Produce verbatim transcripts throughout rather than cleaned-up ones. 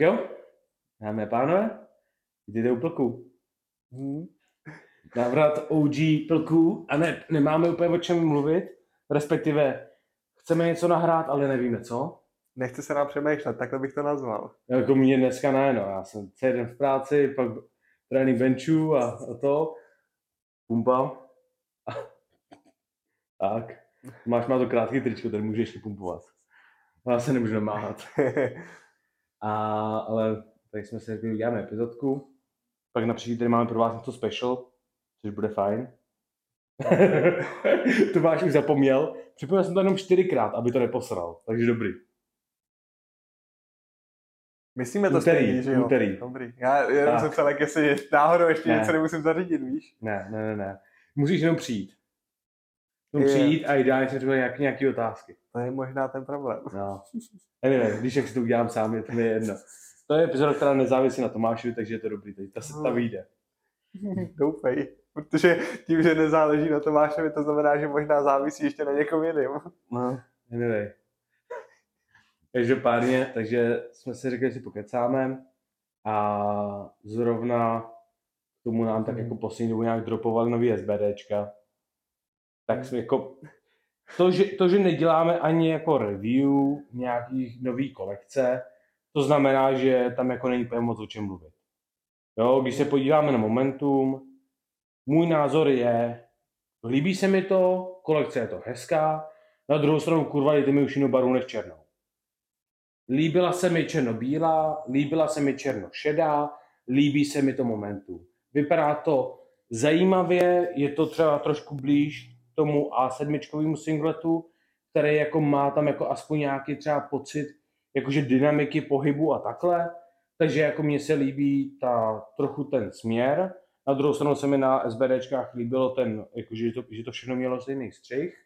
Tak jo, dámy a pánové, jděte u Plků. Hmm. Návrat O G Plků a ne, nemáme úplně o čem mluvit, respektive chceme něco nahrát, ale nevíme co. Nechce se nám přemýšlet, takhle bych to nazval. Jako mě dneska ne, no. Já jsem celý den v práci, pak trénink benchů a, a to. Pumpal. Tak. Máš má to krátký tričko, tady můžeš ještě pumpovat. Já se nemůžu namáhat. A, ale tady jsme si řekli, uděláme epizodku. Pak například tady máme pro vás něco special, což bude fajn. To máš už zapomněl. Připomněl jsem to jenom čtyřikrát, aby to neposral, takže dobrý. Myslíme to stejně, že jo? Úterý. Dobrý. Já jenom tak. Jsem celé, jestli náhodou ještě ne. Něco nemusím zařídit, víš? Ne, ne, ne, ne. Musíš jenom přijít. Jenom je. Přijít a ideálně se říkají nějak, nějaký otázky. To je možná ten problém. No. Anyway, když jak si to udělám sám, je to mi jedno. To je epizoda, která nezávisí na Tomášovi, takže je to dobrý. Ta se ta vyjde. Doufej. Protože tím, že nezáleží na Tomášovi, to znamená, že možná závisí ještě na někom jiným. No, anyway. Každopádně, takže jsme si řekli, že si pokecáme a zrovna k tomu nám tak jako poslední dobu nějak dropovali nový SBDčka. Tak jsme jako, to že, to, že neděláme ani jako review nějakých nových kolekce, to znamená, že tam jako není moc o čem mluvit. Jo, když se podíváme na Momentum, můj názor je, líbí se mi to, kolekce je to hezká, na druhou stranu kurva, jdete mi už jinou barvu než černou. Líbila se mi černobílá, líbila se mi černošedá, líbí se mi to Momentum. Vypadá to zajímavě, je to třeba trošku blíž tomu á sedm singletu, který jako má tam jako aspoň nějaký třeba pocit jakože dynamiky pohybu a takhle. Takže jako mně se líbí ta, trochu ten směr. Na druhou stranu se mi na SBDčkách líbilo ten, jakože, že, to, že to všechno mělo stejný střih.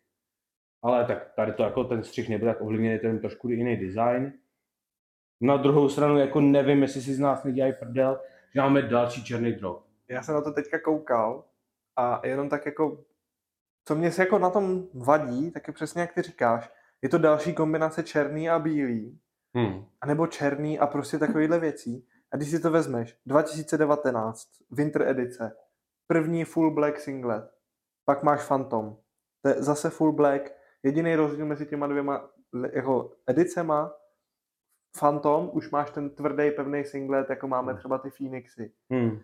Ale tak tady to jako ten střih nebyl tak ovlivněný, ten trošku jiný design. Na druhou stranu jako nevím, jestli si z nás nedělají prdel, že máme další černý drop. Já jsem na to teďka koukal a jenom tak jako, co mě se jako na tom vadí, tak je přesně jak ty říkáš, je to další kombinace černý a bílý, hmm. anebo černý a prostě takovýhle věcí. A když si to vezmeš, dva tisíce devatenáct, Winter edice, první full black singlet, pak máš Phantom, to je zase full black, jediný rozdíl mezi těma dvěma jako edicema, Phantom, už máš ten tvrdý, pevný singlet, jako máme třeba ty Phoenixy. Hmm.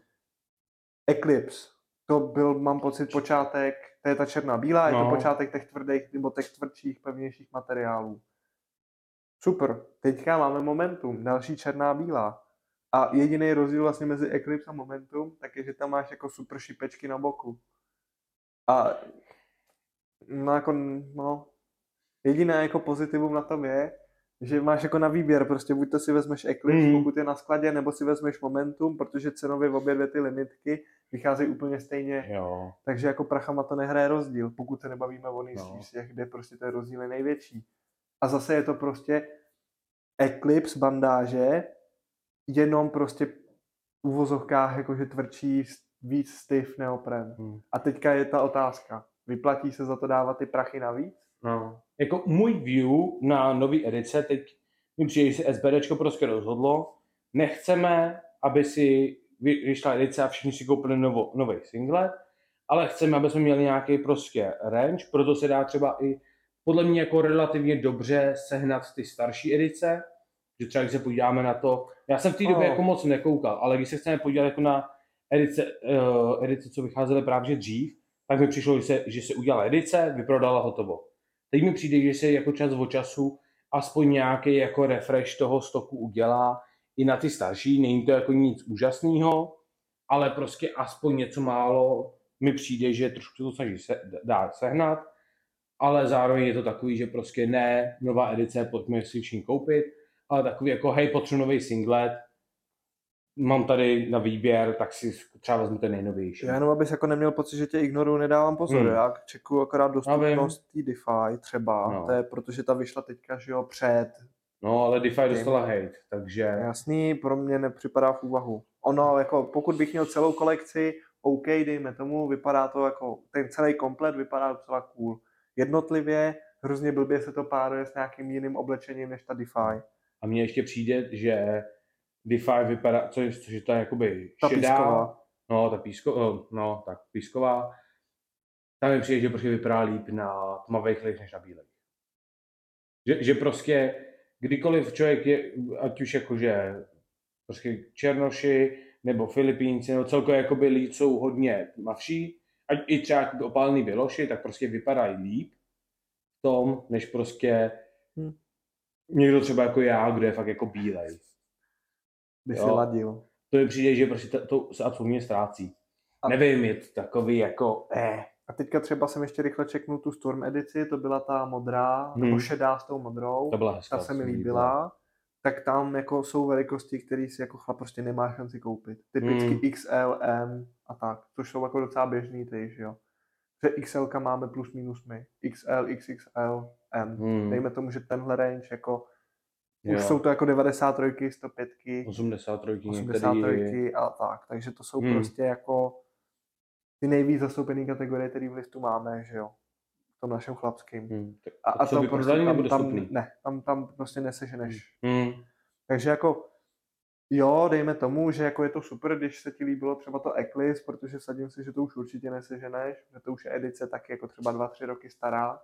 Eclipse, to byl, mám pocit, počátek, to je ta černá bílá, no. Je to počátek těch tvrdých, nebo těch tvrdších, pevnějších materiálů. Super, teďka máme Momentum, další černá bílá. A jediný rozdíl vlastně mezi Eclipse a Momentum, tak je, že tam máš jako super šipečky na boku. A no jako, no, jediné jako pozitivum na tom je, že máš jako na výběr, prostě buď to si vezmeš Eclipse, mm. pokud je na skladě, nebo si vezmeš Momentum, protože cenově obě dvě ty limitky vycházejí úplně stejně, jo. Takže jako prachama to nehraje rozdíl, pokud se nebavíme o nejstížích, kde prostě ten rozdíl je největší. A zase je to prostě Eclipse bandáže, jenom prostě v uvozovkách jakože tvrdší, víc stiff neopren. Mm. A teďka je ta otázka, vyplatí se za to dávat ty prachy navíc? No. Jako můj view na nový edice, teď mi přijde, že se SBDčko prostě rozhodlo, nechceme, aby si vyšla edice a všichni si koupili novo, nový singlet, ale chceme, aby jsme měli nějaký prostě range, proto se dá třeba i podle mě jako relativně dobře sehnat ty starší edice, že třeba když se podíváme na to, já jsem v té době oh. jako moc nekoukal, ale když se chceme podívat jako na edice, uh, edice, co vycházely právě dřív, tak mi přišlo, že se, že se udělala edice, vyprodala hotovo. Teď mi přijde, že se jako čas od času aspoň nějaký jako refresh toho stoku udělá i na ty starší. Není to jako nic úžasného, ale prostě aspoň něco málo mi přijde, že trošku to snaží se dát sehnat, ale zároveň je to takový, že prostě ne, nová edice, pojďme si všichni koupit, ale takový jako hej, potřebuji nový singlet, mám tady na výběr, tak si třeba vezmu ten nejnovější. Já jenom, abys jako neměl pocit, že tě ignoruju, nedávám pozor. Hmm. Já čekuju akorát dostupnost té Defy třeba, no. To je, protože ta vyšla teďka, že jo, před. No, ale Defy tím dostala hate, takže... Jasný, pro mě nepřipadá v úvahu. Ono, jako pokud bych měl celou kolekci, OK, dejme tomu, vypadá to jako, ten celý komplet vypadá docela cool. Jednotlivě, hrozně blbě se to páruje s nějakým jiným oblečením než ta Defy. A mně ještě přijde, že Defy vypadá, co je, což je ta jakoby šedá. Ta písková. No, ta písko, no, tak písková. Tam mi přijde, že prostě vypadá líp na tmavých lejch než na bílejch. Že, že prostě kdykoliv člověk je, ať už jakože prostě Černoši nebo Filipínci, nebo celkově jakoby lidi jsou hodně tmavší, ať i třeba opálený Běloši, tak prostě vypadají líp v tom, než prostě hmm. někdo třeba jako já, kdo je fakt jako bílej. By se ladil. To mi přijde, že prostě to, to se absolutně ztrácí. A nevím, je to takový jako eh. A teďka třeba jsem ještě rychle čeknul tu Storm edici, to byla ta modrá, hmm. nebo šedá s tou modrou, to hezká, ta se mi líbila. Tak tam jako jsou velikosti, které si jako chlap prostě nemá šanci koupit. Typicky hmm. X L, M a tak, což jsou jako docela běžný tyž, jo. Že X L máme plus minus my, X L, X X L, M. Hmm. Dejme tomu, že tenhle range jako, jo. Už jsou to jako devadesát tři, sto pět, osmdesát tři, osmdesát tři a tak, takže to jsou hmm. prostě jako ty nejvíc zastoupený kategorie, který v listu máme, že jo, v tom našem chlapským. Hmm. A, a to prostě tam, tam, ne, tam, tam prostě neseženeš. Hmm. Takže jako, jo, dejme tomu, že jako je to super, když se ti líbilo třeba to Eclipse, protože vsadím si, že to už určitě neseženeš, že to už je edice taky jako třeba dva, tři roky stará.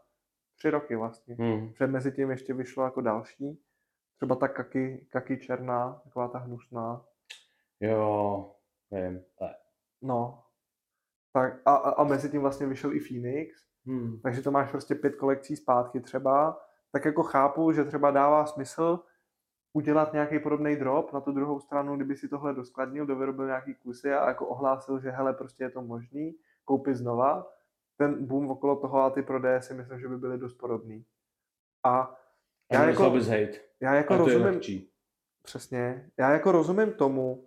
Tři roky vlastně. Hmm. Před mezi tím ještě vyšlo jako další. Třeba ta kaki, kaki černá, taková ta hnusná. Jo, nevím. No. Tak a, a mezi tím vlastně vyšel i Phoenix, hmm. takže to máš prostě pět kolekcí zpátky třeba. Tak jako chápu, že třeba dává smysl udělat nějaký podobný drop na tu druhou stranu, kdyby si tohle doskladnil, dovyrobil nějaký kusy a jako ohlásil, že hele, prostě je to možný, koupit znova. Ten boom okolo toho a ty prodeje si myslím, že by byly dost podobný. A já a jako, já jako rozumím, přesně, já jako rozumím tomu,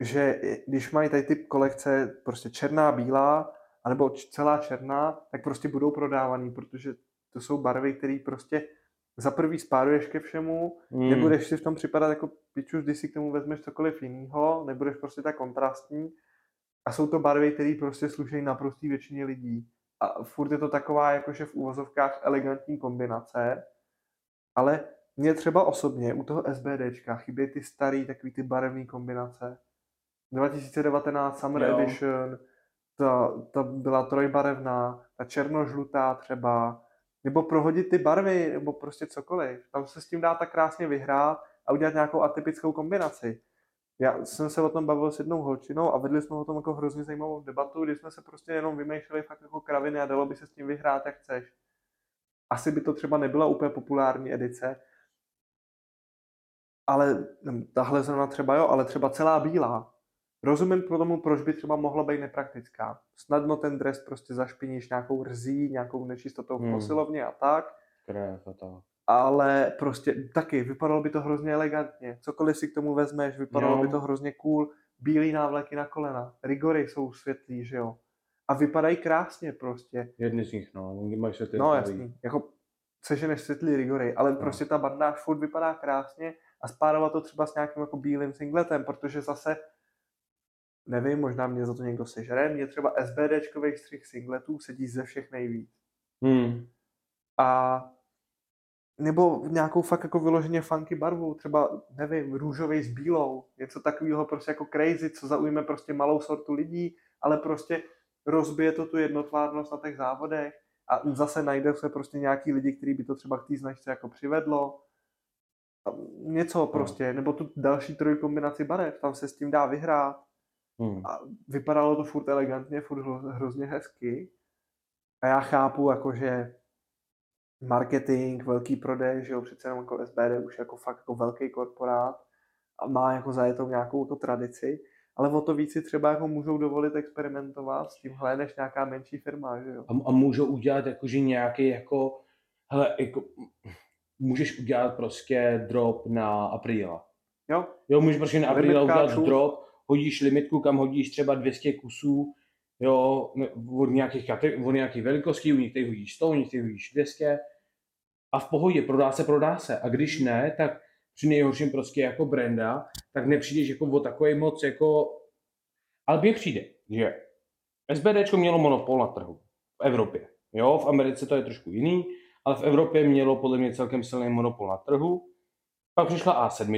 že když mají tady typ kolekce prostě černá, bílá, anebo celá černá, tak prostě budou prodávaný, protože to jsou barvy, které prostě za prvý spáruješ ke všemu, mm. nebudeš si v tom připadat jako piču, když si k tomu vezmeš cokoliv jiného, nebudeš prostě tak kontrastní a jsou to barvy, které prostě slušejí naprostý většině lidí. A furt je to taková jakože v úvozovkách elegantní kombinace, ale mě třeba osobně u toho SBDčka chybí ty starý takový ty barevný kombinace. dva tisíce devatenáct Summer jo. Edition, ta, ta byla trojbarevná, ta černožlutá třeba, nebo prohodit ty barvy, nebo prostě cokoliv. Tam se s tím dá tak krásně vyhrát a udělat nějakou atypickou kombinaci. Já jsem se o tom bavil s jednou holčinou a vedli jsme o tom jako hrozně zajímavou debatu, kdy jsme se prostě jenom vymýšleli fakt jako kraviny a dalo by se s tím vyhrát, jak chceš. Asi by to třeba nebyla úplně populární edice, ale tahle zrovna třeba jo, ale třeba celá bílá. Rozumím pro tomu, proč by třeba mohla být nepraktická. Snadno ten dres prostě zašpiníš nějakou rzí, nějakou nečistotou v posilovně hmm. a tak. Krev a tak. Ale prostě taky, vypadalo by to hrozně elegantně. Cokoliv si k tomu vezmeš, vypadalo no. by to hrozně cool. Bílý návleky na kolena, rigory jsou světlý, že jo. A vypadají krásně prostě. Jedny z nich, no. Mají světlý. No jasný, jako seženeš světlý rigory, ale no. prostě ta bandáž furt vypadá krásně a spárovat to třeba s nějakým jako bílým singletem, protože zase nevím, možná mě za to někdo sežere, mě třeba SBDčkových střih singletů sedí ze všech nejvíc. Hmm. A nebo nějakou fakt jako vyloženě funky barvu, třeba, nevím, růžovej s bílou, něco takového prostě jako crazy, co zaujme prostě malou sortu lidí, ale prostě rozbije to tu jednotvárnost na těch závodech a zase najde se prostě nějaký lidi, kteří by to třeba k té značce jako přivedlo. Něco prostě, nebo tu další trojkombinaci barev, tam se s tím dá vyhrát. Hmm. A vypadalo to furt elegantně, furt hrozně hezky. A já chápu, jakože marketing, velký prodej, že jo, přece jenom jako S B D už jako fakt jako velký korporát a má jako zajetou nějakou to tradici, ale o to víc si třeba jako můžou dovolit experimentovat s tímhle, než nějaká menší firma, že jo. A, a můžou udělat jakože nějaký jako, hele, jako, můžeš udělat prostě drop na apríla. Jo. Jo, můžeš prostě na apríla udělat čů. drop, hodíš limitku, kam hodíš třeba dvě stě kusů, jo, od nějakých, od nějakých velikostí, u některých hodíš sto, u některých hodíš dvě stě a v pohodě, prodá se, prodá se. A když ne, tak při nejhorším prostě jako branda, tak nepřijdeš jako o takovej moc jako... Ale mě přijde, že SBDčko mělo monopol na trhu v Evropě, jo, v Americe to je trošku jiný, ale v Evropě mělo podle mě celkem silný monopol na trhu. Pak přišla A sedm,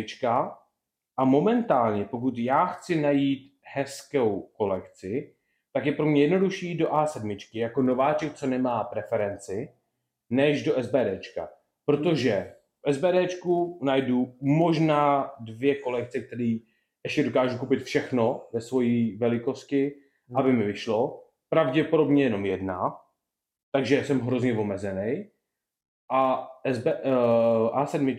A momentálně, pokud já chci najít hezkou kolekci, tak je pro mě jednodušší do á sedm jako nováček, co nemá preferenci, než do SBDčka. Protože v SBDčku najdu možná dvě kolekce, které ještě dokážu koupit všechno ve své velikosti, aby mi vyšlo. Pravděpodobně jenom jedna, takže jsem hrozně omezený. A á sedm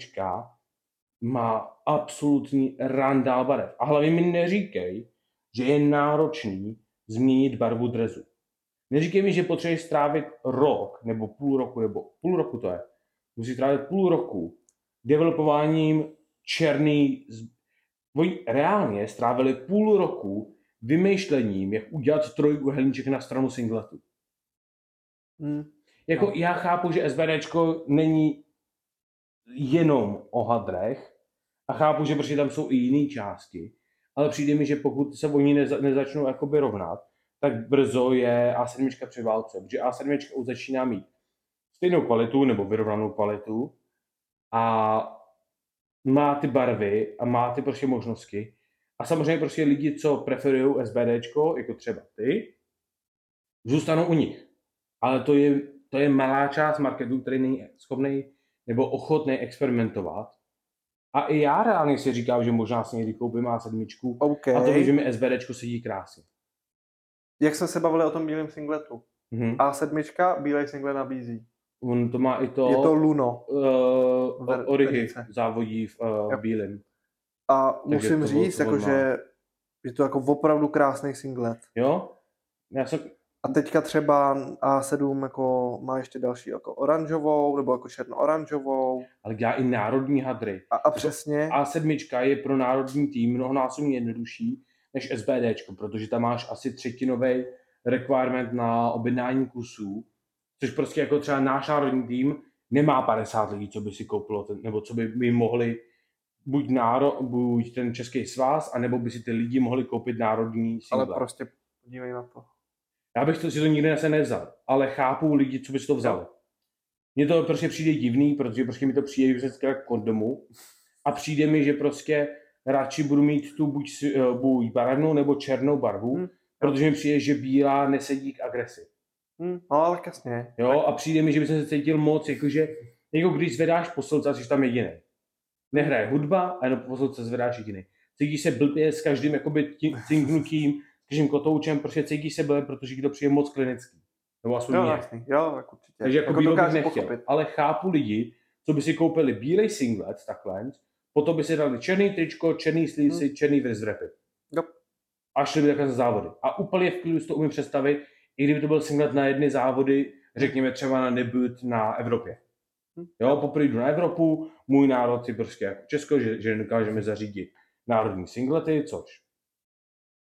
má absolutní randál barev. A hlavně mi neříkej, že je náročný změnit barvu drezu. Neříkej mi, že potřebuješ strávit rok, nebo půl roku, nebo půl roku to je. Musíš strávit půl roku developováním černý... Oni reálně strávili půl roku vymýšlením, jak udělat trojúhelníček na stranu singletu. Hmm. Jako no. Já chápu, že SBDčko není jenom o hadrech a chápu, že protože tam jsou i jiné části, ale přijde mi, že pokud se oni neza, nezačnou jakoby rovnat, tak brzo je á sedm před válce, protože á sedm už začíná mít stejnou kvalitu nebo vyrovnanou kvalitu a má ty barvy a má ty prostě možnosti. A samozřejmě prostě lidi, co preferují SBDčko, jako třeba ty, zůstanou u nich. Ale to je, to je malá část marketu, který není schopný nebo ochotný experimentovat. A i já reálně si říkám, že možná si někdy koupím á sedm, okay. A to ví, že mi SBDčko sedí krásně. Jak jsme se bavili o tom bílém singletu? Mm-hmm. á sedm, bílej singlet na bízí. On to má i to... Je to LUNO. Uh, Origin závodí v uh, bílém. A tak musím říct, jako, že je to jako opravdu krásný singlet. Jo? Já jsem... A teďka třeba á sedm jako má ještě další jako oranžovou, nebo jako černo-oranžovou. Ale dělá i národní hadry. A, a přesně. á sedm je pro národní tým mnohonásobně jednodušší než SBDčko, protože tam máš asi třetinový requirement na objednání kusů, což prostě jako třeba náš národní tým nemá padesát lidí, co by si koupilo, ten, nebo co by, by mohli buď, náro, buď ten Český svaz, anebo by si ty lidi mohli koupit národní single. Ale prostě podívej na to. Já bych to, si to nikdy se nevzal, ale chápu lidi, co by si to vzali. Mně to prostě přijde divný, protože prostě mi to přijde vždycky jak kondomu a přijde mi, že prostě radši budu mít tu buď, buď barevnou nebo černou barvu, hmm. protože mi přijde, že bílá nesedí k agresi. Hmm. No ale jasně. Jo, a přijde mi, že bych se cítil moc, jakože jako když zvedáš posilce, jsi tam jediný. Nehraje hudba a jenom posilce zvedáš jediný. Cítíš se blbě s každým jakoby cinknutím, každým kotoučem, prostě cítíš se blbě, protože kdo přijde moc klinický. Nebo aspoň jo, jasný. Jo, jako určitě. Takže jako, jako bílo bych nechtěl. Pochopit. Ale chápu lidi, co by si koupili bílej singlet, takhle, potom by si dali černý tričko, černý slízy, hmm. černý vrstrepy. Jo. A šli by takhle za závody. A úplně v klidu si to umím představit, i kdyby to byl singlet na jedny závody, řekněme třeba na debut na Evropě. Jo, poprvé jdu na Evropu, můj národ si prostě jako Česko, že, že nedokážeme zařídit národní singlety, což.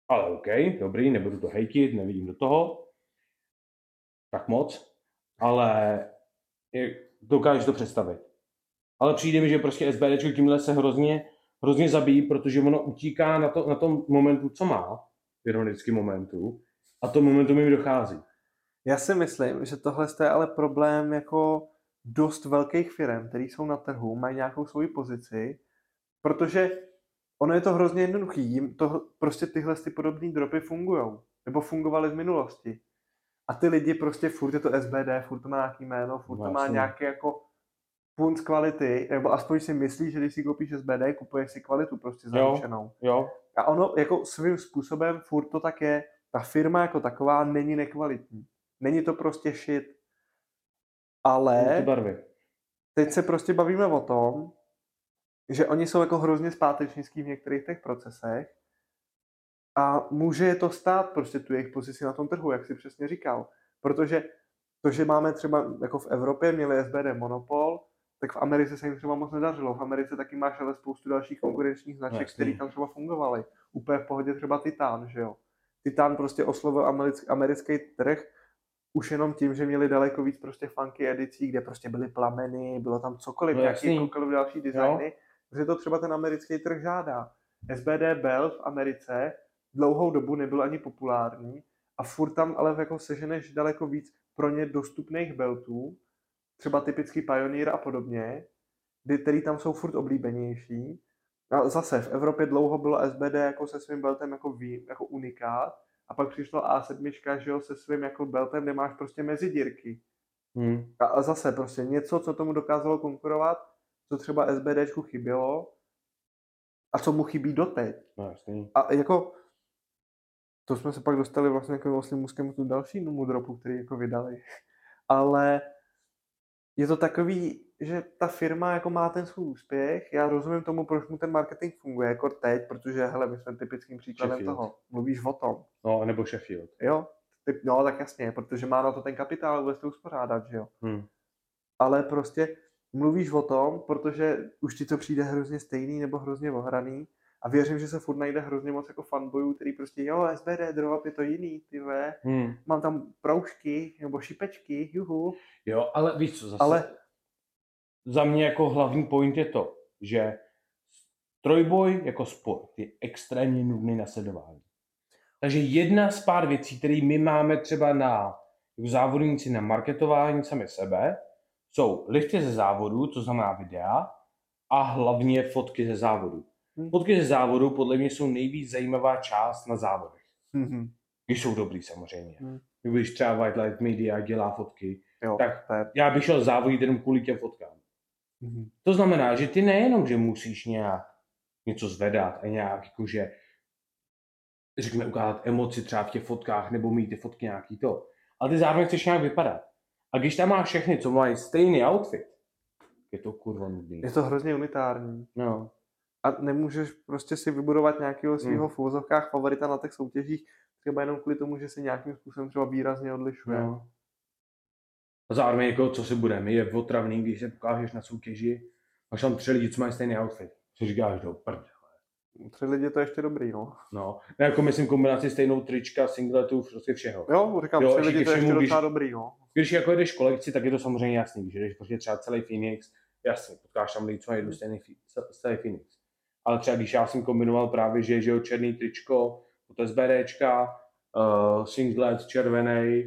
Ale OK, dobrý, nebudu to hejtit, nevidím do toho. Tak moc, ale dokážu to představit. Ale přijde mi, že prostě SBDčko tímhle se hrozně, hrozně zabíjí, protože ono utíká na, to, na tom momentu, co má, ironickým momentu, a to momentu mi dochází. Já si myslím, že tohle je ale problém jako dost velkých firm, které jsou na trhu, mají nějakou svoji pozici, protože ono je to hrozně jednoduchý, jim to prostě tyhle ty podobné dropy fungujou, nebo fungovaly v minulosti. A ty lidi prostě furt je to S B D, furt to má nějaký jméno, furt to má nějaké jako punc kvality, nebo aspoň si myslíš, že když si koupíš S B D, kupuješ si kvalitu prostě zaručenou. Jo. A ono jako svým způsobem furt to tak je. Ta firma jako taková není nekvalitní. Není to prostě shit. Ale teď se prostě bavíme o tom, že oni jsou jako hrozně zpátečnický v některých těch procesech a může je to stát prostě tu jejich pozici na tom trhu, jak jsi přesně říkal. Protože to, že máme třeba jako v Evropě měli S B D monopol, tak v Americe se jim třeba moc nedařilo. V Americe taky máš ale spoustu dalších konkurenčních značek, které tam třeba fungovaly. Úplně v pohodě třeba Titan, že jo. Titan prostě oslovil americký, americký trh už jenom tím, že měli daleko víc prostě funky edicí, kde prostě byly plameny, bylo tam cokoliv, no, nějaký koukoliv další designy, protože to třeba ten americký trh žádá. S B D byl v Americe dlouhou dobu nebyl ani populární a furt tam ale jako seženeš daleko víc pro ně dostupných beltů, třeba typický Pioneer a podobně, kdy, který tam jsou furt oblíbenější No, zase v Evropě dlouho bylo S B D jako se svým beltem jako, vý, jako unikát a pak přišla A sedm, že jo, se svým jako beltem, kde máš prostě mezidírky. Hmm. A, a zase prostě něco, co tomu dokázalo konkurovat, co třeba SBDčku chybělo a co mu chybí doteď. No, jasný. A jako to jsme se pak dostali vlastně jako vlastně muskem tu další numu dropu, který jako vydali. Ale je to takový, že ta firma jako má ten svůj úspěch. Já rozumím tomu, proč mu ten marketing funguje jako teď, protože hele, my jsme typickým příkladem Sheffield. Toho. Mluvíš o tom. No, nebo Sheffield. Jo, ty, no tak jasně, protože má na to ten kapitál, vůbec to uspořádat, že jo. Hmm. Ale prostě mluvíš o tom, protože už ti to přijde hrozně stejný nebo hrozně ohraný. A věřím, že se furt najde hrozně moc jako fanbojů, který prostě jo, S B D, drop je to jiný, ty ve, hmm. mám tam proužky nebo šipečky, juhu. Jo, ale víš co, zase ale... za mě jako hlavní point je to, že trojboj jako sport je extrémně nudný na sledování. Takže jedna z pár věcí, které my máme třeba na závodníci na marketování sami sebe, jsou lifty ze závodu, to znamená videa, a hlavně fotky ze závodu. Fotky ze závodu podle mě jsou nejvíc zajímavá část na závodech. Mm-hmm. Když jsou dobrý samozřejmě. Mm. Když třeba White Light Media dělá fotky, jo, tak je... já bych šel závodit jenom kvůli těm fotkám. Mm-hmm. To znamená, že ty nejenom, že musíš nějak něco zvedat a nějak jakože, řekněme, ukázat emoci třeba v těch fotkách nebo mít ty fotky nějaký to, ale ty zároveň chceš nějak vypadat. A když tam máš všechny, co mají stejný outfit, je to kurva nudný. Je to hrozně unitární. No. A nemůžeš prostě si vybudovat nějakého svého v úvozovkách favorita na těch soutěžích, třeba jenom kvůli tomu, že se nějakým způsobem třeba výrazně odlišuje. No. A zároveň jako, co si budeme, je otravný, když se ukážeš na soutěži, máš tam tři lidi, co mají stejný outfit, co říkáš do prdele. Tři lidi to ještě dobrý, no. No, no jako myslím kombinaci stejnou trička, singletu, prostě všeho. Jo, říkám, jo, tři lidi to ještě docela dobrý, no. Když jako jedeš kolekci, tak je to samozřejmě jasný, že jdeš prostě třeba celý Phoenix, jasně, potkáš tam lidi, co mají jednu stejný celý Phoenix. Ale třeba když já jsem kombinoval právě, že je černý tričko, od SBDčka, uh, singlet červený,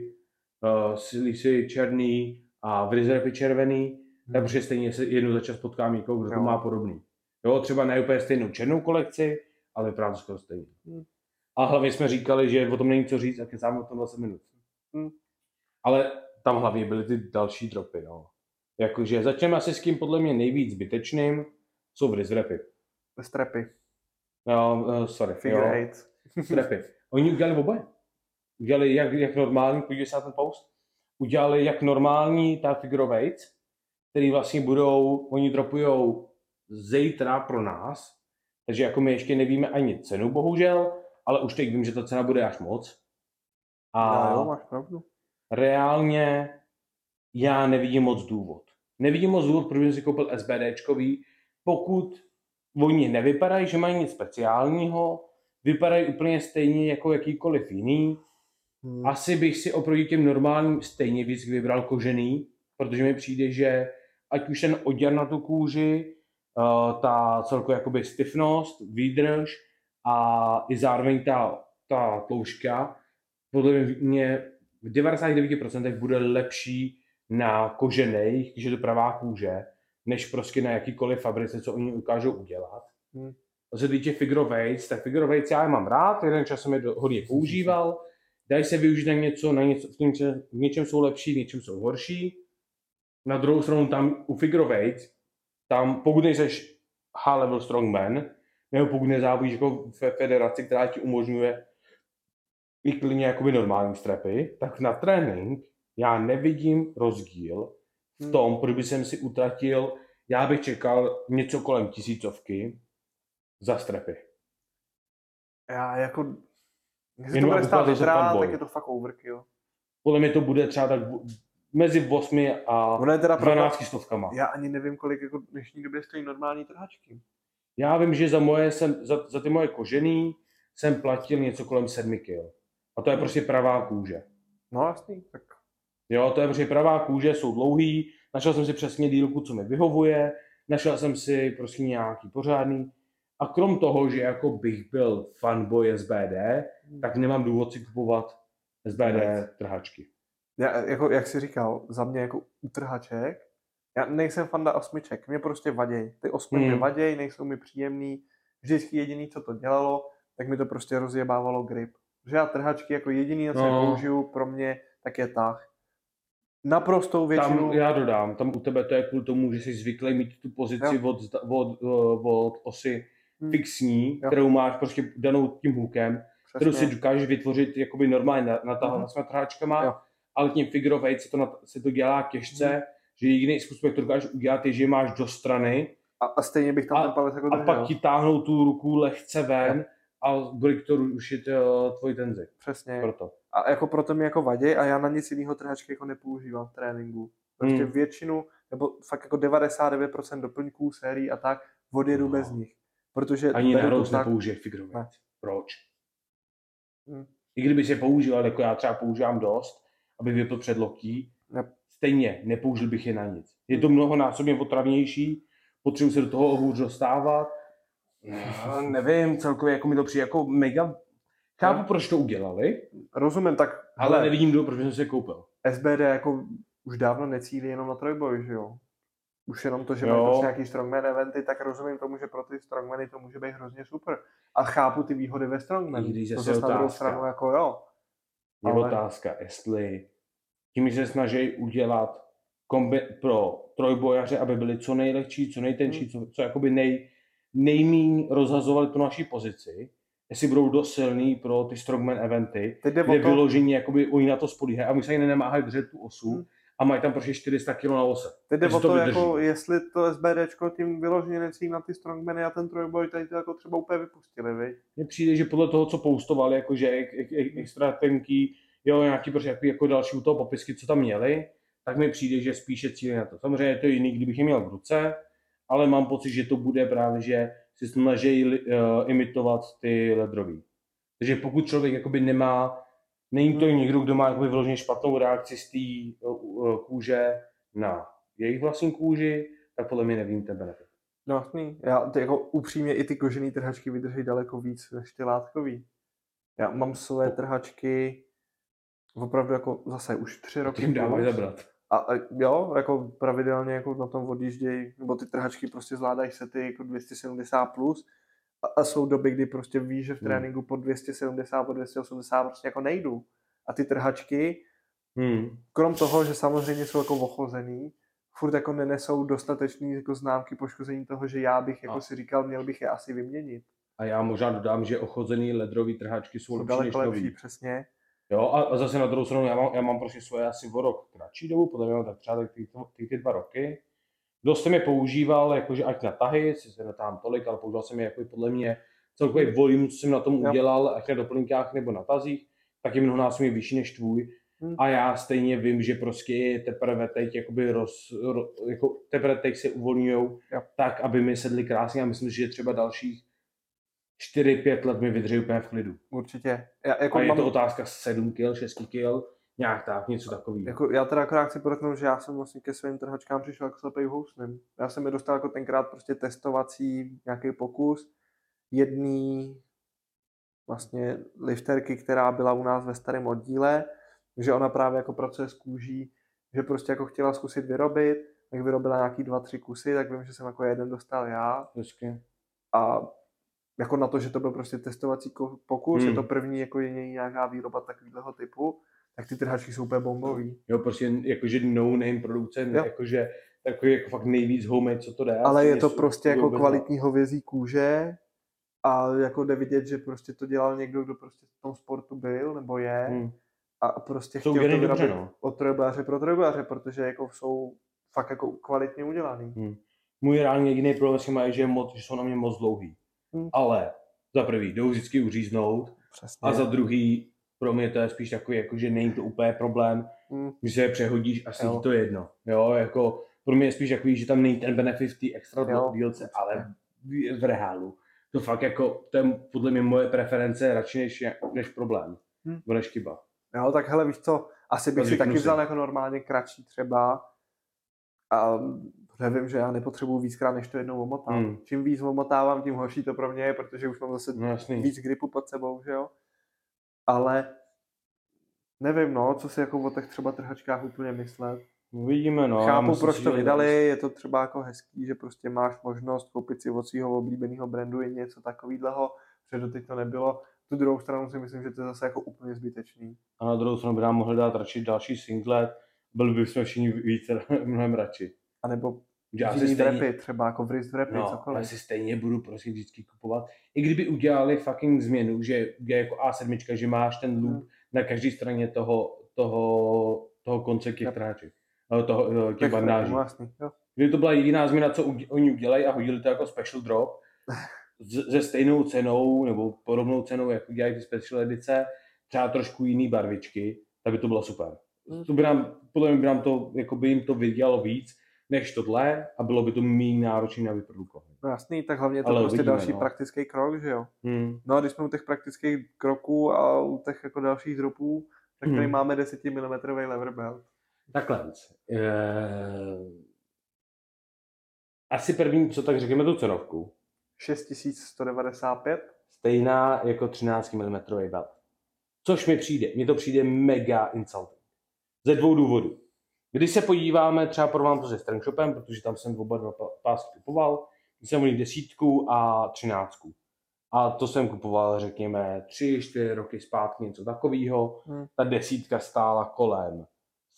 uh, slisy černý a vrizerpy červený, tak protože stejně jednou za čas potkám někoho, kdo to má podobný. Jo, třeba ne úplně stejnou černou kolekci, ale právě skoro stejný. Hmm. A hlavně jsme říkali, že o tom není co říct, a kecám o tom dvacet minut. Hmm. Ale tam hlavně byly ty další dropy. No. Jakože začneme asi s kým podle mě nejvíc zbytečným, jsou vrizerpy. Strapy. No, uh, sorry. Figure eight. Strapy. Oni udělali oboje. Udělali jak, jak normální, podívej se na ten post, udělali jak normální ta figure eight, který vlastně budou, oni dropujou zítra pro nás, takže jako my ještě nevíme ani cenu, bohužel, ale už teď vím, že ta cena bude až moc. A no, jo, máš pravdu. Reálně já nevidím moc důvod. Nevidím moc důvod, protože jsem si koupil SBDčkový, pokud oni nevypadají, že mají nic speciálního, vypadají úplně stejně jako jakýkoliv jiný. Hmm. Asi bych si oproti těm normálním stejně víc vybral kožený, protože mi přijde, že ať už ten oděr na tu kůži, ta celkově jakoby stiffnost, výdrž a i zároveň ta, ta tloušťka, podle mě v devadesát devět procent bude lepší na koženej, když je to pravá kůže, než prostě na jakýkoliv fabrice, co oni ukážou udělat. Hmm. A se týče figurovejc, tak figurovejc já je mám rád, jeden čas jsem je hodně používal, dají se využít na něco, na něco v, něčem, v něčem jsou lepší, v něčem jsou horší. Na druhou stranu tam u figurovejc, tam pokud nejseš high level strongman, nebo pokud nezávodíš jako ve federaci, která ti umožňuje i klidně jakoby normální strapy, tak na trénink já nevidím rozdíl v tom, proč bych jsem si utratil, já bych čekal něco kolem tisícovky za strapy. Já jako, když se to bude stát vytrát, tak je to fakt overkill. Podle mě to bude třeba tak mezi osmi a dvanácti stovkama. Já ani nevím, kolik jako v dnešní době stojí normální trhačky. Já vím, že za, moje jsem, za, za ty moje kožený jsem platil něco kolem sedmi kil. A to je prostě pravá kůže. No jasný, tak. Jo, to je prostě pravá kůže, jsou dlouhý, našel jsem si přesně dílku, co mi vyhovuje, našel jsem si prostě nějaký pořádný. A krom toho, že jako bych byl fanboy S B D, tak nemám důvod si kupovat S B D trhačky. Já, jako, jak jsi říkal, za mě jako u trhaček, Já nejsem fanda osmiček, mě prostě vaděj. Ty osmy hmm. mě vaděj, nejsou mi příjemný. Vždycky jediný, co to dělalo, tak mi to prostě rozjebávalo grip. Že já trhačky jako jediný, co no. použiju pro mě, tak je tah. Naprostou většinu... Tam, já dodám, tam u tebe to je kvůli tomu, že jsi zvyklý mít tu pozici od, od, od osy hmm. fixní, jo. kterou máš prostě danou tím hookem, přesně. kterou si dokážeš vytvořit jakoby normálně natáhnout s trháčkama, ale tím figure of eight se to, se to dělá těžce, hmm. že jediný způsob, jak to dokážeš udělat, je, že máš do strany a, a stejně bych tam a, ten palec jako držel. A pak ti táhnou tu ruku lehce ven, jo. a bude to rušit uh, tvoji tenzi. Přesně. Proto. A jako proto mi jako vadí a já na nic jiného trhačky jako nepoužívám v tréninku. Prostě hmm. většinu, nebo fakt jako devadesát devět procent doplňků, sérií a tak, odjedu no. bez nich. Protože ani naroz tak... nepoužije figure eight. Proč? Hmm. I kdyby se používal, jako já třeba používám dost, aby vypl předloktí, ne. stejně nepoužil bych je na nic. Je to mnohonásobně otravnější, potřebuji se do toho hůř dostávat. No, nevím, celkově jako mi to přijde jako mega... Chápu, proč to udělali. Rozumím, tak... Ale nevidím, do, proč jsem si je koupil. S B D jako už dávno necílí jenom na trojboj, že jo? Už jenom to, že mají prostě nějaký strongman eventy, tak rozumím tomu, že pro ty strongmany to může být hrozně super. A chápu ty výhody ve strongman. Když to zase na druhou stranu jako jo. Je ale... otázka, jestli tím, že se snaží udělat kombi- pro trojbojaře, aby byli co nejlehčí, co nejtenčí, hmm. co, co jakoby nej... nejmíň rozhazovali tu naší pozici, jestli budou dost silný pro ty strongman eventy, kde vyložení jakoby oni na to spolíhají a my se ani nenamáhají držet tu osu hmm. a mají tam prostě čtyři sta kilogramů na ose. Teď jde o to, jako, jestli to SBDčko tím vyloženě necílí na ty strongmany a ten trojboj tady to jako třeba úplně vypustili, viď? Mně přijde, že podle toho, co poustovali, jakože extra tenký, jo, nějaký prostě jako, jako další u toho popisky, co tam měli, tak mi přijde, že spíše cílí na to. Samozřejmě je to jiný, kdybych je měl v ruce, ale mám pocit, že to bude právě, že si snaží uh, imitovat ty ledrový. Takže pokud člověk jakoby nemá, není to hmm. někdo, kdo má jakoby vyloženě špatnou reakci z té uh, kůže na jejich vlastní kůži, tak podle mě nevím ten benefit. No jasný. Já jako upřímně i ty kožený trhačky vydrží daleko víc než ty látkový. Já mám své trhačky opravdu jako zase už tři roky. Tím dávají zabrat. A, a jo, jako pravidelně jako na tom odjíždějí, nebo ty trhačky prostě zvládají sety jako dvě stě sedmdesát plus a, a jsou doby, kdy prostě víš, že v tréninku po dvě stě sedmdesát, po dvě stě osmdesát prostě jako nejdu. A ty trhačky, hmm. krom toho, že samozřejmě jsou jako ochozený, furt jako nenesou dostatečný jako známky poškození toho, že já bych jako a. si říkal, měl bych je asi vyměnit. A já možná dodám, že ochozený ledrový trhačky jsou, jsou lepší než nový. Lepší, přesně. Jo, a zase na druhou stranu, já mám, já mám prostě svoje asi o rok kratší dobu, podle mě mám tak třeba ty, ty, ty dva roky. Dost jsem je používal, jakože ať na tahy, si se natáhám tolik, ale používal jsem je jako podle mě celkový volume, co jsem na tom udělal, ať na doplňkách nebo na tazích, tak je mnohonásobně vyšší než tvůj. Hmm. A já stejně vím, že prostě teprve teď, jakoby roz, ro, jako teprve teď se uvolňujou tak, aby mi sedli krásně a myslím, že třeba dalších čtyři pět let mi vydrží úplně v klidu. Určitě. Já, jako a je mám... to otázka sedm kil, šest kil, nějak tak, něco takového. Jako, já teda akorát chci podotknout, že já jsem vlastně ke svým trhačkám přišel jako slepej housnem. Já jsem je dostal jako tenkrát prostě testovací nějaký pokus jedný vlastně lifterky, která byla u nás ve starém oddíle, že ona právě jako pracuje s kůží, že prostě jako chtěla zkusit vyrobit, tak vyrobila nějaký dva, tři kusy, tak vím, že jsem jako jeden dostal já. Hezky. A jako na to, že to byl prostě testovací pokus, hmm. je to první jako je nějaká výroba takového typu, tak ty trhačky jsou úplně bombový. Jo, prostě jakože no-name producent, jakože takový jako fakt nejvíc homemade, co to dá. Ale je to prostě jako kvalitní hovězí kůže a jako jde vidět, že prostě to dělal někdo, kdo prostě v tom sportu byl nebo je hmm. a prostě jsou chtěl to vyrobit no. od trojbáře pro trojbáře, protože jako jsou fakt jako kvalitně udělaný. Hmm. Můj reálně jediný problém s nimi je, že, je moc, že jsou na mě moc dlouhý. Hmm. Ale za prvý jdou vždycky uříznout přesně. a za druhý pro mě to je spíš takový, jako, že není to úplně problém, hmm. že se je přehodíš a si to jedno. Jo, jako, pro mě je spíš takový, že tam není ten benefit v té extra dílce, ale v reálu. To fakt jako, to je podle mě moje preference radši než, než problém, hmm. než chyba. Jo, tak hele víš co, asi bych si taky vzal jako normálně kratší třeba a... Nevím, že já nepotřebuji víckrát, než to jednou omotám. Hmm. Čím víc omotávám, tím horší to pro mě je, protože už mám zase Jasný. víc gripu pod sebou, že jo? Ale nevím, no, co si jako o těch třeba trhačkách úplně myslet. Uvidíme, no. Chápu, myslím, proč to vydali, je to třeba jako hezký, že prostě máš možnost koupit si od svého oblíbeného brandu i něco takovýhleho, protože doteď to nebylo. Tu druhou stranu si myslím, že to je zase jako úplně zbytečný. A na druhou stranu by nám mohli dát radši další singlet, byl bychom všichni více mnohem radši. A nebo jiný stejně... rapy, třeba jako wrist rapy, no, cokoliv. Já si stejně budu prostě vždycky kupovat. I kdyby udělali fucking změnu, že je jako á sedm, že máš ten loop hmm. na každé straně toho, toho, toho konce těch tráček. Toho, těch bandáží. Kdyby to byla jediná změna, co oni udělají a hodili to jako special drop se stejnou cenou nebo podobnou cenou, jak udělají ty special edice, třeba trošku jiný barvičky, tak by to bylo super. To by nám, podle mě by nám to, jako by jim to vydělalo víc než tohle a bylo by to méně náročné na vyprodukování. No jasný, tak hlavně je to ale prostě vidíme, další no. praktický krok, že jo? Hmm. No a když jsme u těch praktických kroků a u těch jako dalších dropů, tak tady hmm. máme deset milimetrů lever belt. Takhle. Eee... Asi první, co tak řekneme tu cenovku. šest tisíc sto devadesát pět. Stejná jako třináct milimetrů belt. Což mi přijde, mně to přijde mega insulting. Ze dvou důvodů. Když se podíváme, třeba porovnám to se Strangshopem, protože tam jsem oba dva pásky kupoval, jsem měl desítku a třináctku. A to jsem kupoval, řekněme, tři, čtyři roky zpátky, něco takového. Hmm. Ta desítka stála kolem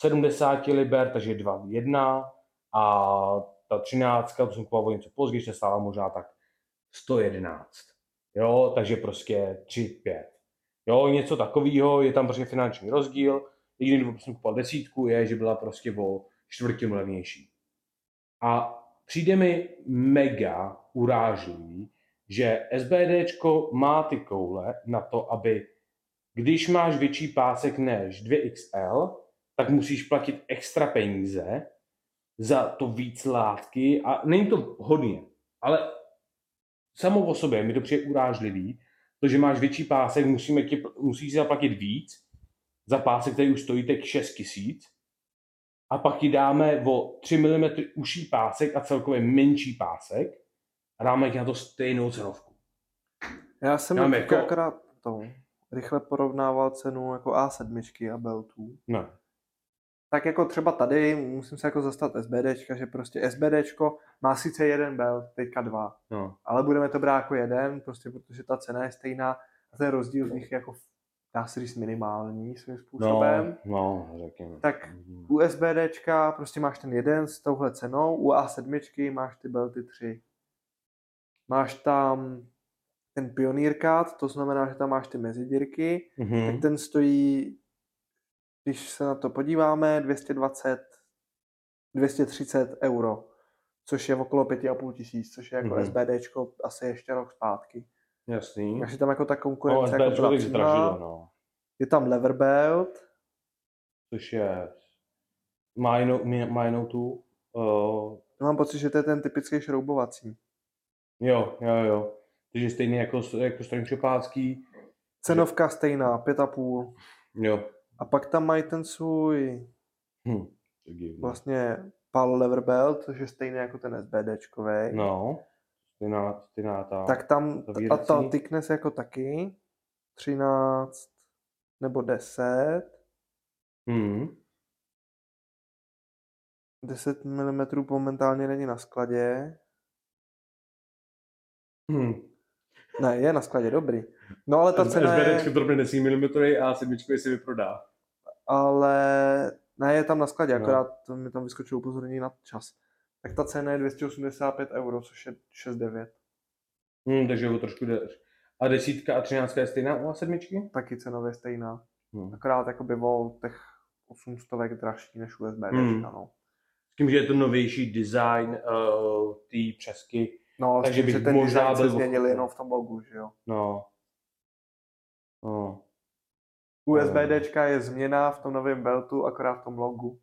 sedmdesát liber, takže dva jedna, a ta třináctka, to jsem kupoval něco později, se stála možná tak sto jedenáct, jo, takže prostě tři pět, jo, něco takového, je tam prostě finanční rozdíl. Jediný důvod, jsem kupoval desítku, je, že byla prostě o čtvrtinu levnější. A přijde mi mega urážlivý, že SBDčko má ty koule na to, aby když máš větší pásek než dvě iks el, tak musíš platit extra peníze za to víc látky a není to hodně, ale samo o sobě mi to přijde urážlivý, to, že máš větší pásek, musíme tě, musíš zaplatit víc za pásek, který už stojí teď šest tisíc, a pak ti dáme o tři milimetry uší pásek a celkově menší pásek a dáme ti na to stejnou cenovku. Já jsem jako... akorát to rychle porovnával cenu jako á sedm a beltů. No. Tak jako třeba tady musím se jako zastat SBDčka, že prostě SBDčko má sice jeden belt, teďka dva, no. ale budeme to brát jako jeden, prostě protože ta cena je stejná a ten rozdíl z nich je jako, dá se říct, minimální svým způsobem. No, no, řekněme. Tak u SBDčka prostě máš ten jeden s touhle cenou, u á sedm máš ty belty tři. Máš tam ten Pioneer Cut, to znamená, že tam máš ty mezidírky, mm-hmm. tak ten stojí, když se na to podíváme, dvě stě dvacet, dvě stě třicet euro, což je okolo pět a půl tisíc, což je jako mm-hmm. SBDčko asi ještě rok zpátky. Jasný. Takže tam jako ta konkurence no, jako zdražilo, no. Je tam lever belt, což je má jinou, má jinou tu. Uh... Mám pocit, že to je ten typický šroubovací. Jo, jo, jo. Takže stejně jako, jako Strangshopácký. Cenovka že... stejná, pět a půl. Jo. A pak tam mají ten svůj hm, vlastně pal lever belt, což je stejný jako ten SBDčkovej. No. Stejná, stejná ta, tak tam ta, a ta thickness jako taky třináct nebo deset. Hmm. deset milimetrů momentálně není na skladě. Hmm. Ne, je na skladě, dobrý. No ale ta cena je... SBDčko drobně deset milimetrů a sedmičko si vyprodá. Ale ne, je tam na skladě, akorát no. mi tam vyskočilo upozornění na čas. Tak ta cena je dvě stě osmdesát pět euro, což je šest devět. Hmm, takže je to trošku dež. A desítka a třináctka je stejná u sedmičky? Taky cenově stejná. Hmm. Akorát jakoby o těch osm stovek dražší než u SBDčka, hmm. no. S tím, že je to novější design uh, té přesky. No, takže bych ten možná se změnil jenom v tom logu, že jo? No. no. U SBDčka je změna v tom novém beltu, akorát v tom logu.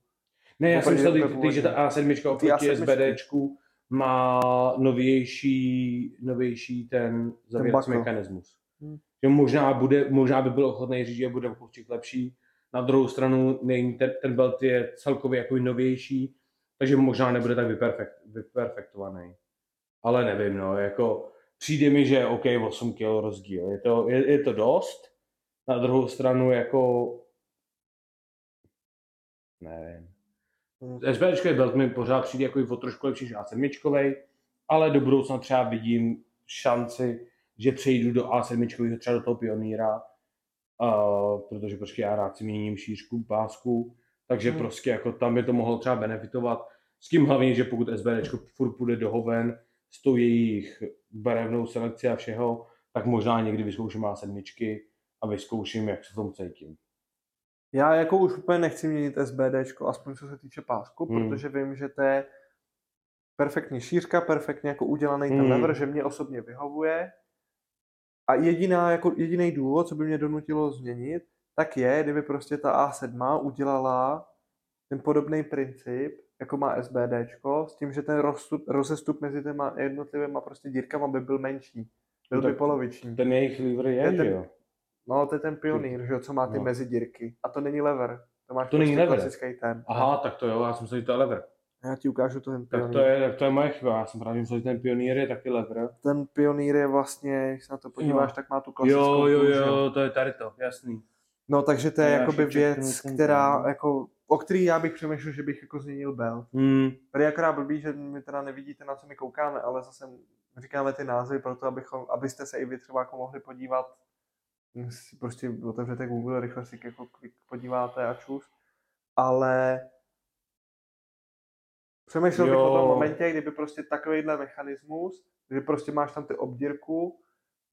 Ne, já jsem myslel, že ta á sedm oproti SBDčku má novější, novější ten zavírací mechanismus. Hmm. Možná, bude, možná by byl ochotný říct, že bude vůbec lepší. Na druhou stranu ten, ten belt je celkově jako novější, takže možná nebude tak vyperfekt, vyperfektovaný. Ale nevím, no, jako přijde mi, že OK, osm kilogramů rozdíl, je to, je, je to dost, na druhou stranu jako, nevím, SBDčkový belt mi pořád přijde jako o trošku lepší než á sedm, ale do budoucna třeba vidím šanci, že přejdu do á sedm, třeba do toho Pioneera, uh, protože počkej, já rád si měním šířku, pásku, takže hmm. prostě jako tam by to mohlo třeba benefitovat. S tím hlavně, že pokud SBDčko furt půjde do hoven s tou jejich barevnou selekcí a všeho, tak možná někdy vyzkouším á sedm a vyzkouším, jak se v tom cítím. Já jako už úplně nechci měnit SBDčko, aspoň co se týče pásku, hmm. protože vím, že to je perfektní šířka, perfektně jako udělaný ten hmm. lever, že mě osobně vyhovuje. A jediná, jako jediný důvod, co by mě donutilo změnit, tak je, kdyby prostě ta á sedm udělala ten podobný princip, jako má SBDčko, s tím, že ten rozstup, rozestup mezi těma jednotlivýma prostě dírkama by byl menší. Byl by poloviční. Ten jejich lever je, je ten, že jo? No, to je ten Pioneer, že jo, co má ty no. mezi dírky. A to není lever. To máš to prostě klasický ten. Aha, tak to jo, já jsem myslel, že to je lever. Já ti ukážu to ten Pioneer. Tak to je, tak to je moje chyba, já jsem právě myslel, že ten Pioneer je taky lever. Ten Pioneer je vlastně, když se na to podíváš, jo. tak má tu klasickou Jo, jo, jo, jo, to je tady to, jasný. No, takže to je já jakoby věc, která jako... o který já bych přemýšlel, že bych jako změnil belt. Hmm. Tady je akorát blbý, že my teda nevidíte, na co my koukáme, ale zase říkáme ty názvy proto, abychom, abyste se i vy třeba jako mohli podívat. Prostě otevřete Google, rychle si jako podíváte a čus. Ale přemýšlel jo. bych o tom momentě, kdyby prostě takovýhle mechanismus, že prostě máš tam ty obdírku,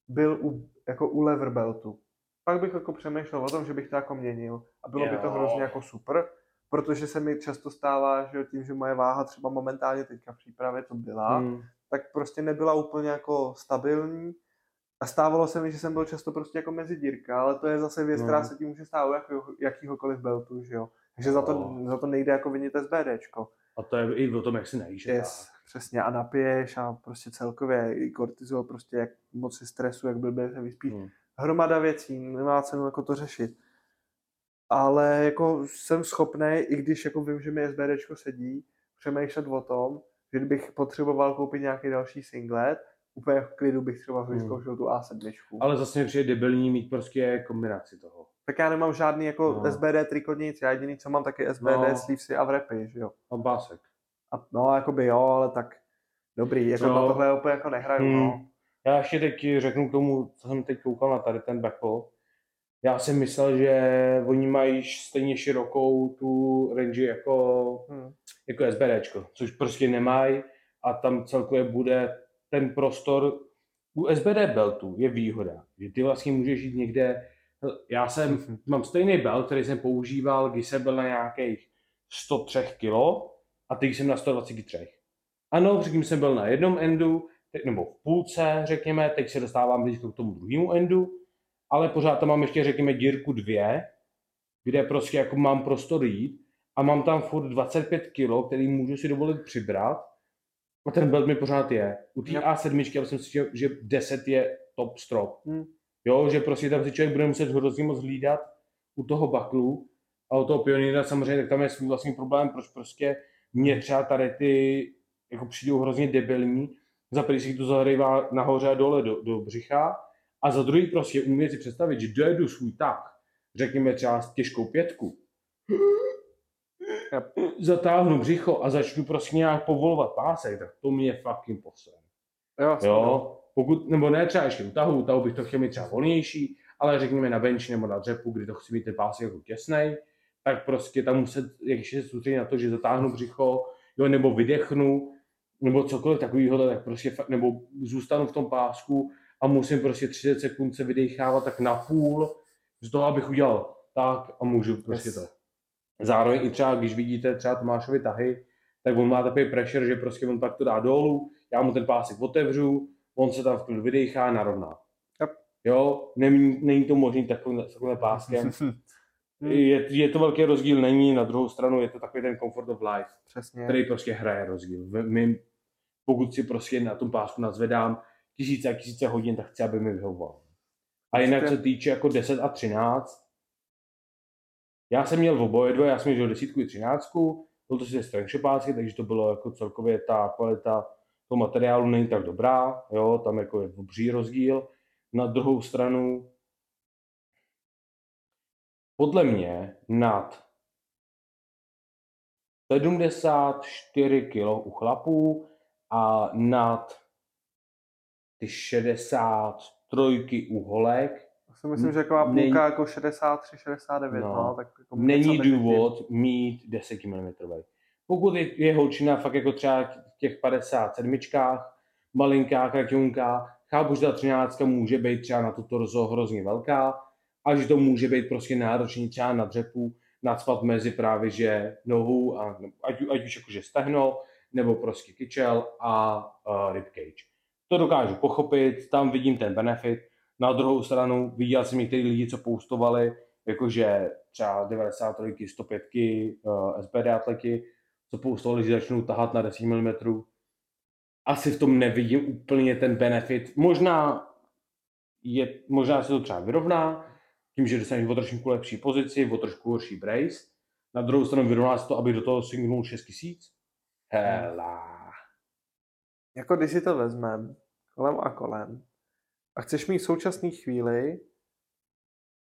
byl u, jako u lever beltu. Pak bych jako přemýšlel o tom, že bych to jako měnil. A bylo jo. by to hrozně jako super. Protože se mi často stává, že tím, že moje váha třeba momentálně teďka v přípravě to byla, hmm. tak prostě nebyla úplně jako stabilní a stávalo se mi, že jsem byl často prostě jako mezi dírka, ale to je zase věc, hmm. která se tím může stát u jaký, jakýhokoliv beltu, že jo. Takže no. za, to, za to nejde jako vinit SBDčko. A to je i o tom, jak si najíš. Yes, přesně, a napiješ a prostě celkově i kortizol, prostě jak moc si stresu, jak blbě se vyspíš. Hmm. Hromada věcí, nemá cenu jako to řešit. Ale jako jsem schopný, i když jako vím, že mi SBDčko sedí, přemýšlet o tom, že kdybych potřeboval koupit nějaký další singlet, úplně v klidu bych třeba vyzkoušel hmm. tu á sedm. Ale zase mi přijde debilní mít prostě kombinaci toho. Tak já nemám žádný jako no. S B D triko nic, já jediný, co mám, tak je S B D, no. sleevesy a wrapy, že jo. A básek. A, no, jakoby jo, ale tak dobrý, jako no. na tohle úplně jako nehraju, hmm. no. Já ještě teď řeknu k tomu, co jsem teď koukal na tady ten backpull. Já jsem myslel, že oni mají stejně širokou tu range jako, hmm. jako SBDčko, což prostě nemají a tam celkově bude ten prostor. U S B D beltu je výhoda, že ty vlastně můžeš jít někde. Já jsem, hmm. mám stejný belt, který jsem používal, když jsem byl na nějakých sto tři kilo a teď jsem na sto dvacet tři. Ano, předtím jsem byl na jednom endu, nebo v půlce, řekněme, teď se dostávám blízko k tomu druhému endu, ale pořád tam mám ještě, řekněme, dírku dvě, kde prostě jako mám prostor jít a mám tam furt dvacet pět kilo, který můžu si dovolit přibrat a ten belt mi pořád je. U té á sedm, já jsem si říkal, že deset je top strop. Hmm. Jo, že prostě tam si člověk bude muset hrozně moc hlídat u toho baklu a u toho Pioneera samozřejmě, tak tam je svůj vlastní problém, proč prostě mě třeba tady ty jako přijdou hrozně debilní, za prvý si to zahrývá nahoře a dole do, do břicha, a za druhý prostě umět si představit, že dojedu svůj tak, řekněme třeba těžkou pětku, zatáhnu břicho a začnu prostě nějak povolovat pásek, tak to mě fucking posel. Jo, jo, pokud, nebo ne třeba ještě utahu, utahu bych to chtěl mít třeba volnější, ale řekněme na benči nebo na dřepu, kdy to chci mít ten pásek jako těsnej, tak prostě tam muset ještě se soustředit na to, že zatáhnu břicho, jo, nebo vydechnu, nebo cokoliv takovýho, tak prostě, nebo zůstanu v tom pásku, a musím prostě třicet sekund se vydechávat tak na půl, z toho, abych udělal tak a můžu prostě yes. to. Zároveň i třeba, když vidíte třeba Tomášovi tahy, tak on má takový pressure, že prostě on pak to dá dolů, já mu ten pásek otevřu, on se tam v klidu vydechá a narovná. Yep. Jo, není, není to možný takovým, takovým páskem. je, je to velký rozdíl, není, na druhou stranu je to takový ten comfort of life, přesně. který prostě hraje rozdíl. My, pokud si prostě na tom pásku nazvedám tisíce a tisíce hodin, tak chci, aby mi vyhovoval. A jinak se týče jako deset a třináct, já jsem měl v oboje dvoje, já jsem měl desítku i třináctku, byl to sice strangshopácky, takže to bylo jako celkově ta kvalita toho materiálu není tak dobrá, jo, tam jako je obří rozdíl. Na druhou stranu, podle mě nad sedmdesát čtyři kilo u chlapů a nad ty šedesát tři u holek. Já si myslím, že taková půlka není, jako šedesát tři šedesát devět, no, no, tak jako není důvod tím mít deset milimetrů. Pokud je holčina fakt jako třeba v těch padesáti sedmičkách, malinká kraťounka, chápu, že ta třináctka může být třeba na to torzo hrozně velká a že to může být prostě náročný třeba na dřepu, nacpat mezi právě že nohu, a, ať, ať už jakože stehno, nebo prostě kyčel a uh, ribcage. To dokážu pochopit, tam vidím ten benefit. Na druhou stranu viděl jsem některý lidi, co postovali, jakože třeba devadesát tři, sto pět, uh, S B D atleti, co postovali, že začnou tahat na deset milimetrů. Asi v tom nevidím úplně ten benefit. Možná, je, možná se to třeba vyrovná, tím, že dostaneš o trošku lepší pozici, o trošku horší brace. Na druhou stranu vyrovná se to, aby do toho singnul šest tisíc. Hela. Jako když si to vezmeme kolem a kolem a chceš mít v současné chvíli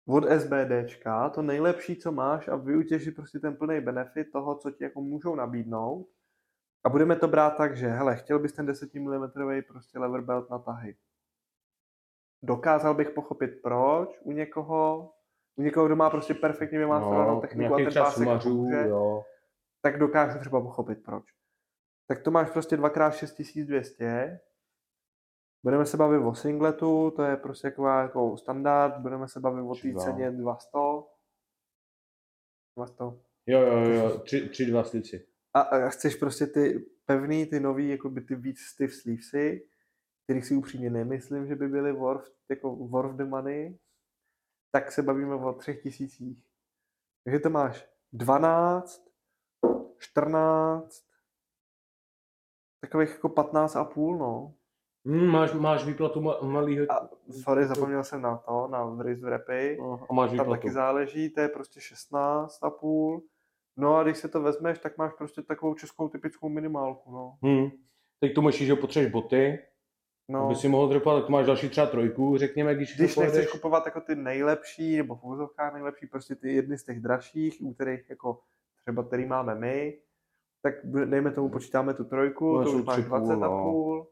od SBDčka to nejlepší, co máš, a vyutěžit prostě ten plný benefit toho, co ti jako můžou nabídnout, a budeme to brát tak, že hele, chtěl bys ten deset milimetrů prostě lever belt na tahy. Dokázal bych pochopit proč u někoho, u někoho, kdo má prostě perfektně vymasterovanou no, techniku a ten pásek mažu, může, jo. Tak dokážu třeba pochopit proč. Tak to máš prostě dvakrát šest tisíc dvě stě, budeme se bavit o singletu, to je prostě taková jako standard, budeme se bavit o té ceně dvě stě, dvě stě. Jo, jo, jo, tři dvě stě. A, a chceš prostě ty pevný, ty nový, jako by ty víc stiff sleevesy, kterých si upřímně nemyslím, že by byly worth, jako worth the money, tak se bavíme o třech tisících. Takže to máš dvanáct, čtrnáct, takových jako patnáct a půl, no. Mm, máš, máš výplatu ma- malýho... A, sorry, zapomněl jsem na to, na wrist wrapy. No, a máš výplatu. Tam taky záleží, to je prostě šestnáct a půl. No a když se to vezmeš, tak máš prostě takovou českou typickou minimálku, no. Hmm. Teď tomu ještě, že potřebuješ boty. No. Aby si mohl dropat, tak máš další třeba trojku, řekněme, když... Když nechceš pojedeš kupovat jako ty nejlepší, nebo v úzovkách nejlepší, prostě ty jedny z těch dražších, u kterých jako třeba který máme my, tak dejme tomu, počítáme tu trojku, no, to už máš dvacet a půl, no.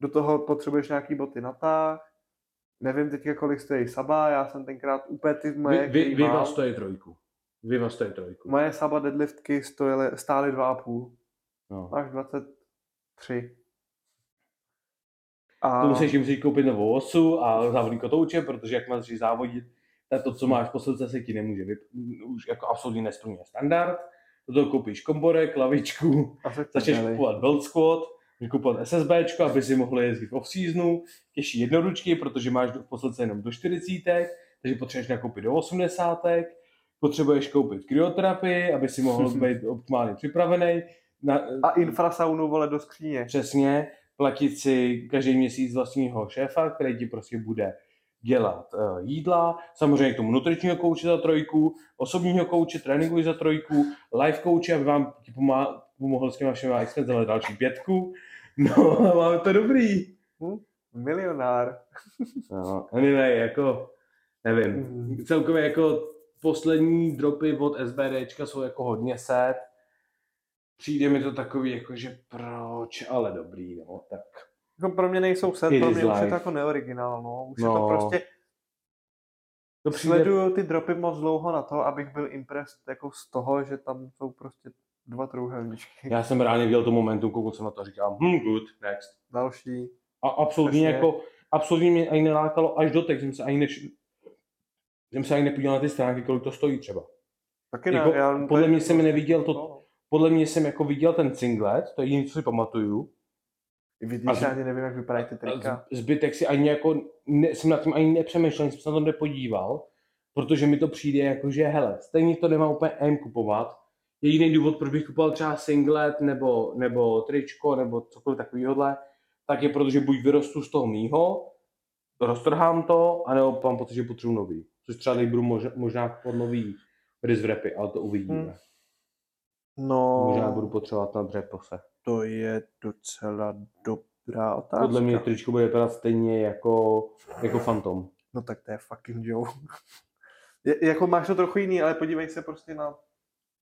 Do toho potřebuješ nějaký boty na tah, nevím teďka, kolik stojí Saba, já jsem tenkrát úplně ty moje... Vy, vy, vy vás stojí trojku, vy vás stojí trojku. Moje Saba deadliftky stojily, stály dva a půl, no. Máš dvacet tři. A... To musíš, musíš koupit novou osu a závodní kotouče, protože jak máš závodit, tak to, co máš po srdce, se ti nemůže vyp... už jako absolutně nesplňuje standard. Do toho koupíš komborek, lavičku, začneš kupovat belt squat, kupovat SSBčko, aby si mohli jezdit v off-seasonu, těžší jednoručky, protože máš v posledce jenom do čtyřicítek, takže potřebuješ nakoupit do osmdesátek, potřebuješ koupit kryoterapii, aby si mohl být optimálně připravený. Na... A infrasaunu, vole, do skříně. Přesně. Platit si každý měsíc vlastního šéfa, který ti prostě bude dělat uh, jídla, samozřejmě k tomu nutričního kouče za trojku, osobního kouče, tréninku za trojku, life kouče, aby vám pomá- pomohl s těma vašima extenzama další pětku. No, máme to dobrý. Hm? Milionár. No, anyway, jako, nevím, mm. celkově jako poslední dropy od SBDčka jsou jako hodně set. Přijde mi to takový, jakože proč, ale dobrý, no, tak. Jako pro mě nejsou set, pro mě už je to jako neoriginál, no, už no. Je to prostě... To přijde... Sleduju ty dropy moc dlouho na to, abych byl impressed jako z toho, že tam jsou prostě dva trůhelníčky. Já jsem rád viděl to momentum, koukol jsem na to říkám, hm, good, next. Další. A absolutně jako, absolutně mě ani nelákalo, až doteď jsem se ani než... jsem se ani nepodíval na ty stránky, kolik to stojí třeba. Taky ne, jako, já... Podle mě jsem neviděl to... No. Podle mě jsem jako viděl ten singlet, to je jediné, co si pamatuju. Vidíš, z... já ani nevím, jak vypadají ty trika. Zbytek si ani jako, ne, jsem nad tím ani nepřemýšlel, jsem se na to nepodíval, protože mi to přijde jako, že hele, stejně to nemám úplně M kupovat. Jediný důvod, proč bych kupoval třeba singlet nebo, nebo tričko nebo cokoliv takovýhodle, tak je protože buď vyrostu z toho mýho, roztrhám to, anebo mám pocit, že potřebuji nový. Což třeba teď budu možná, možná pod nový wrist wrapy, ale to uvidíme. Hmm. No, možná budu potřebovat na dřepose. To je docela dobrá otázka. Podle mě tričko bude vypadat stejně jako, jako Phantom. No tak to je fucking joke. Je, jako máš to trochu jiný, ale podívej se prostě na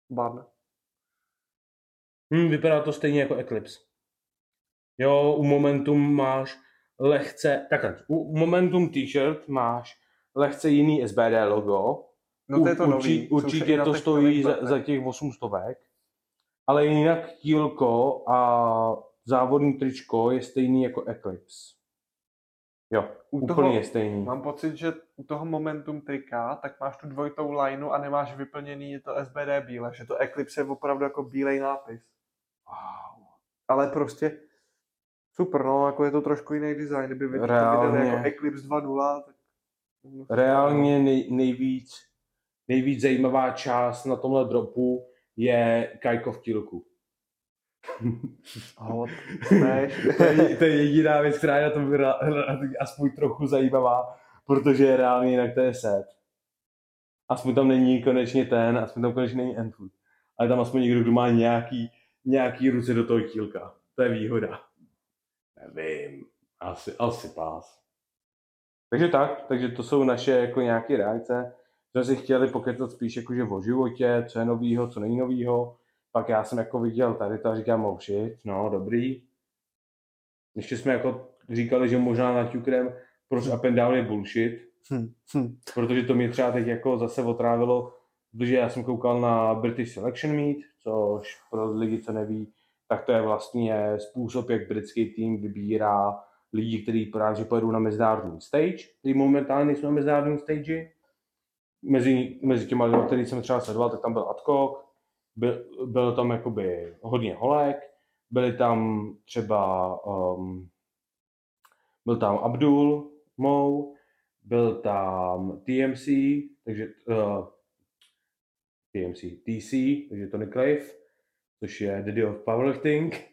ban. Hmm, vypadá to stejně jako Eclipse. Jo, u Momentum máš lehce, takhle, u Momentum t-shirt máš lehce jiný S B D logo. No to je to určitě, nový. Určitě to stojí za, za těch osm stovek, ale jinak tílko a závodní tričko je stejný jako Eclipse. Jo, u úplně toho, je stejný. Mám pocit, že u toho Momentum trika, tak máš tu dvojitou lineu a nemáš vyplněný to S B D bíle, že to Eclipse je opravdu jako bílej nápis. Wow. Ale prostě super, no, jako je to trošku jiný design, kdyby viděli jako Eclipse dva nula. Tak... Reálně nej, nejvíc, nejvíc zajímavá část na tomhle dropu je kajko v tílku. Hod, to, je, to je jediná věc, která je na tom aspoň trochu zajímavá, protože je reálně jinak to je set. Aspoň tam není konečně ten, aspoň tam konečně není endfood. Ale tam aspoň někdo, kdo má nějaký, nějaký ruce do toho tílka. To je výhoda. Nevím, asi, asi pás. Takže tak, takže to jsou naše jako nějaké reakce. Jsme si chtěli pokecat spíš jakože o životě, co je novýho, co není novýho. Pak já jsem jako viděl tady to a říkám, oh shit, no dobrý. Ještě jsme jako říkali, že možná naťukrem, proč up and down je bullshit. Hmm, hmm. Protože to mě třeba teď jako zase otrávilo, protože já jsem koukal na British Selection Meet, což pro lidi, co neví, tak to je vlastně způsob, jak britský tým vybírá lidi, kteří právě pojedou na mezinárodní stage, kteří momentálně nejsou na mezinárodní stage. Mezi, mezi těma lidmi, který jsem třeba sledoval, tak tam byl Adcock, byl, bylo tam jakoby hodně holek, byli tam třeba, um, byl tam Abdul Moo, byl tam T M C, takže uh, T M C, T C, takže Tony Cliff, což je Dio of Powerlifting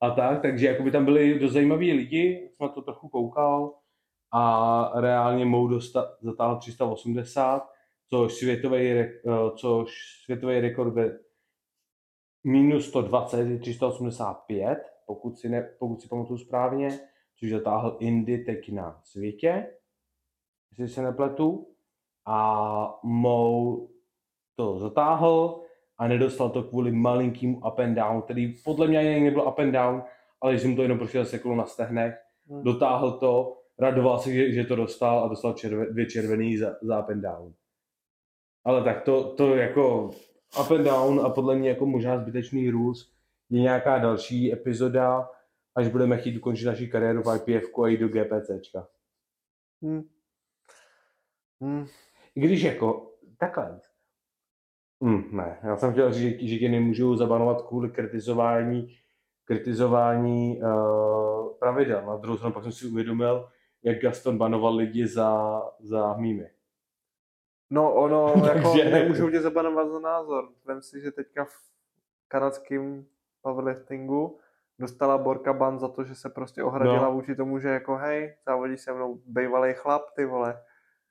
a tak, takže jakoby tam byli dost zajímaví lidi, jsem na to trochu koukal a reálně Moo zatáhl tři sta osmdesát, což světový, což světový rekord ve minus sto dvacet je tři sta osmdesát pět, pokud si, ne, pokud si pamatuju správně, což zatáhl Indy teď na světě, jestli se nepletu, a Moo to zatáhl a nedostal to kvůli malinkým up and down, který podle mě ani nebyl up and down, ale že jsem to jenom prošel sekolu na stehnech, hmm. dotáhl to, radoval se, že, že to dostal a dostal červe, dvě červený za, za up and down. Ale tak to, to jako up and down a podle mě jako možná zbytečný růst je nějaká další epizoda, až budeme chtít ukončit naši kariéru v I P F ku a jít do GPCčka. Hmm. Hmm. I když jako takhle. Hmm, ne, já jsem chtěl říct, že tě nemůžu zabanovat kvůli kritizování, kritizování uh, pravidel. Na druhou stranu pak jsem si uvědomil, jak Gaston banoval lidi za, za mými. No ono, jako nemůžou tě zabanovat za názor. Vem si, že teďka v kanadském powerliftingu dostala Borka ban za to, že se prostě ohradila no. vůči tomu, že jako hej, závodíš se mnou bývalý chlap, ty vole.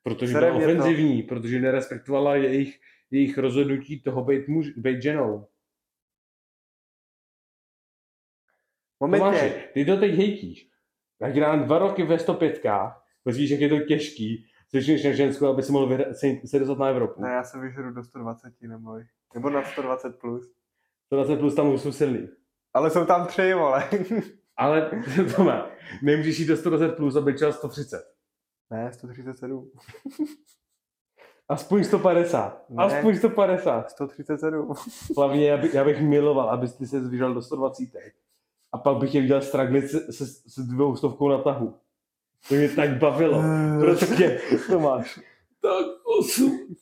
Protože byla ofenzivní, protože nerespektovala jejich, jejich rozhodnutí toho bejt, muž, bejt ženou. Momentě. Tomáši, ty to teď hejtíš. Tak dělám dva roky ve sto pětkách, pozvíš, jak je to těžký, slyšíš na ženskou, aby si mohl vyhrát, se, se dostat na Evropu. Ne, já se vyžeru do sto dvacet, neboj. Nebo nad sto dvacet plus. sto dvacet plus tam už jsou silný. Ale jsou tam tři, vole. Ale to má. Nemůžeš jít do sto dvacet plus a bejčel sto třicet. Ne, sto třicet sedm. Aspoň sto padesát. Ne, aspoň sto padesát. sto třicet sedm. Hlavně já, by, já bych miloval, abys ty se zvyšel do sto dvacet. A pak bych je viděl straglit se, se, se dvou stovkou na tahu. To mě tak bavilo. Prostě, Tomáš. Tak osm.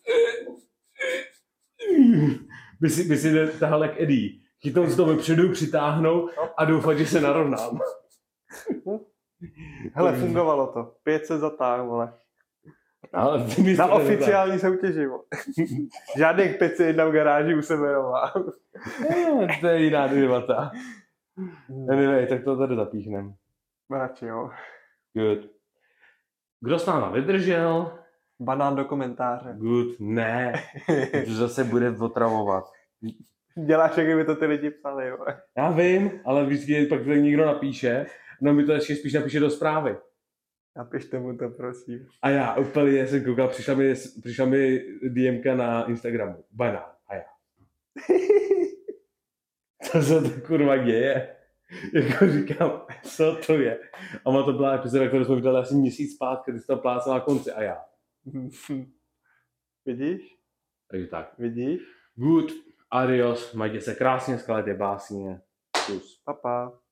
By si, by si netahal jak Eddie. Chytnout z toho vepředu, přitáhnou a doufat, že se narovnám. Hele, fungovalo to. Pět se zatáhl, vole. Ale na oficiální nezatáhl. Soutěži, vole. Žádných pět se jedna v garáži u sebe doma. To je jiná debata. Anyway, tak to tady zapíchneme. Radši, jo. Good. Kdo s náma vydržel? Banán do komentáře. Good, ne. Už zase bude otravovat. Děláš, jak by to ty lidi psali, jo. Já vím, ale vždycky pak to někdo napíše. No mi to ještě spíš napíše do zprávy. Napište mu to, prosím. A já úplně jsem koukal, přišla mi, přišla mi D M ka na Instagramu. Banán. A já. co se to kurva děje? Jako říkám, co to je? A má to byla epizoda, kterou jsme vydali asi měsíc zpátky, když jsi tam plácala na konci a já. Vidíš? Takže tak. Vidíš? Good. Adios. Majte se krásně, skladě básně. Plus. Papa.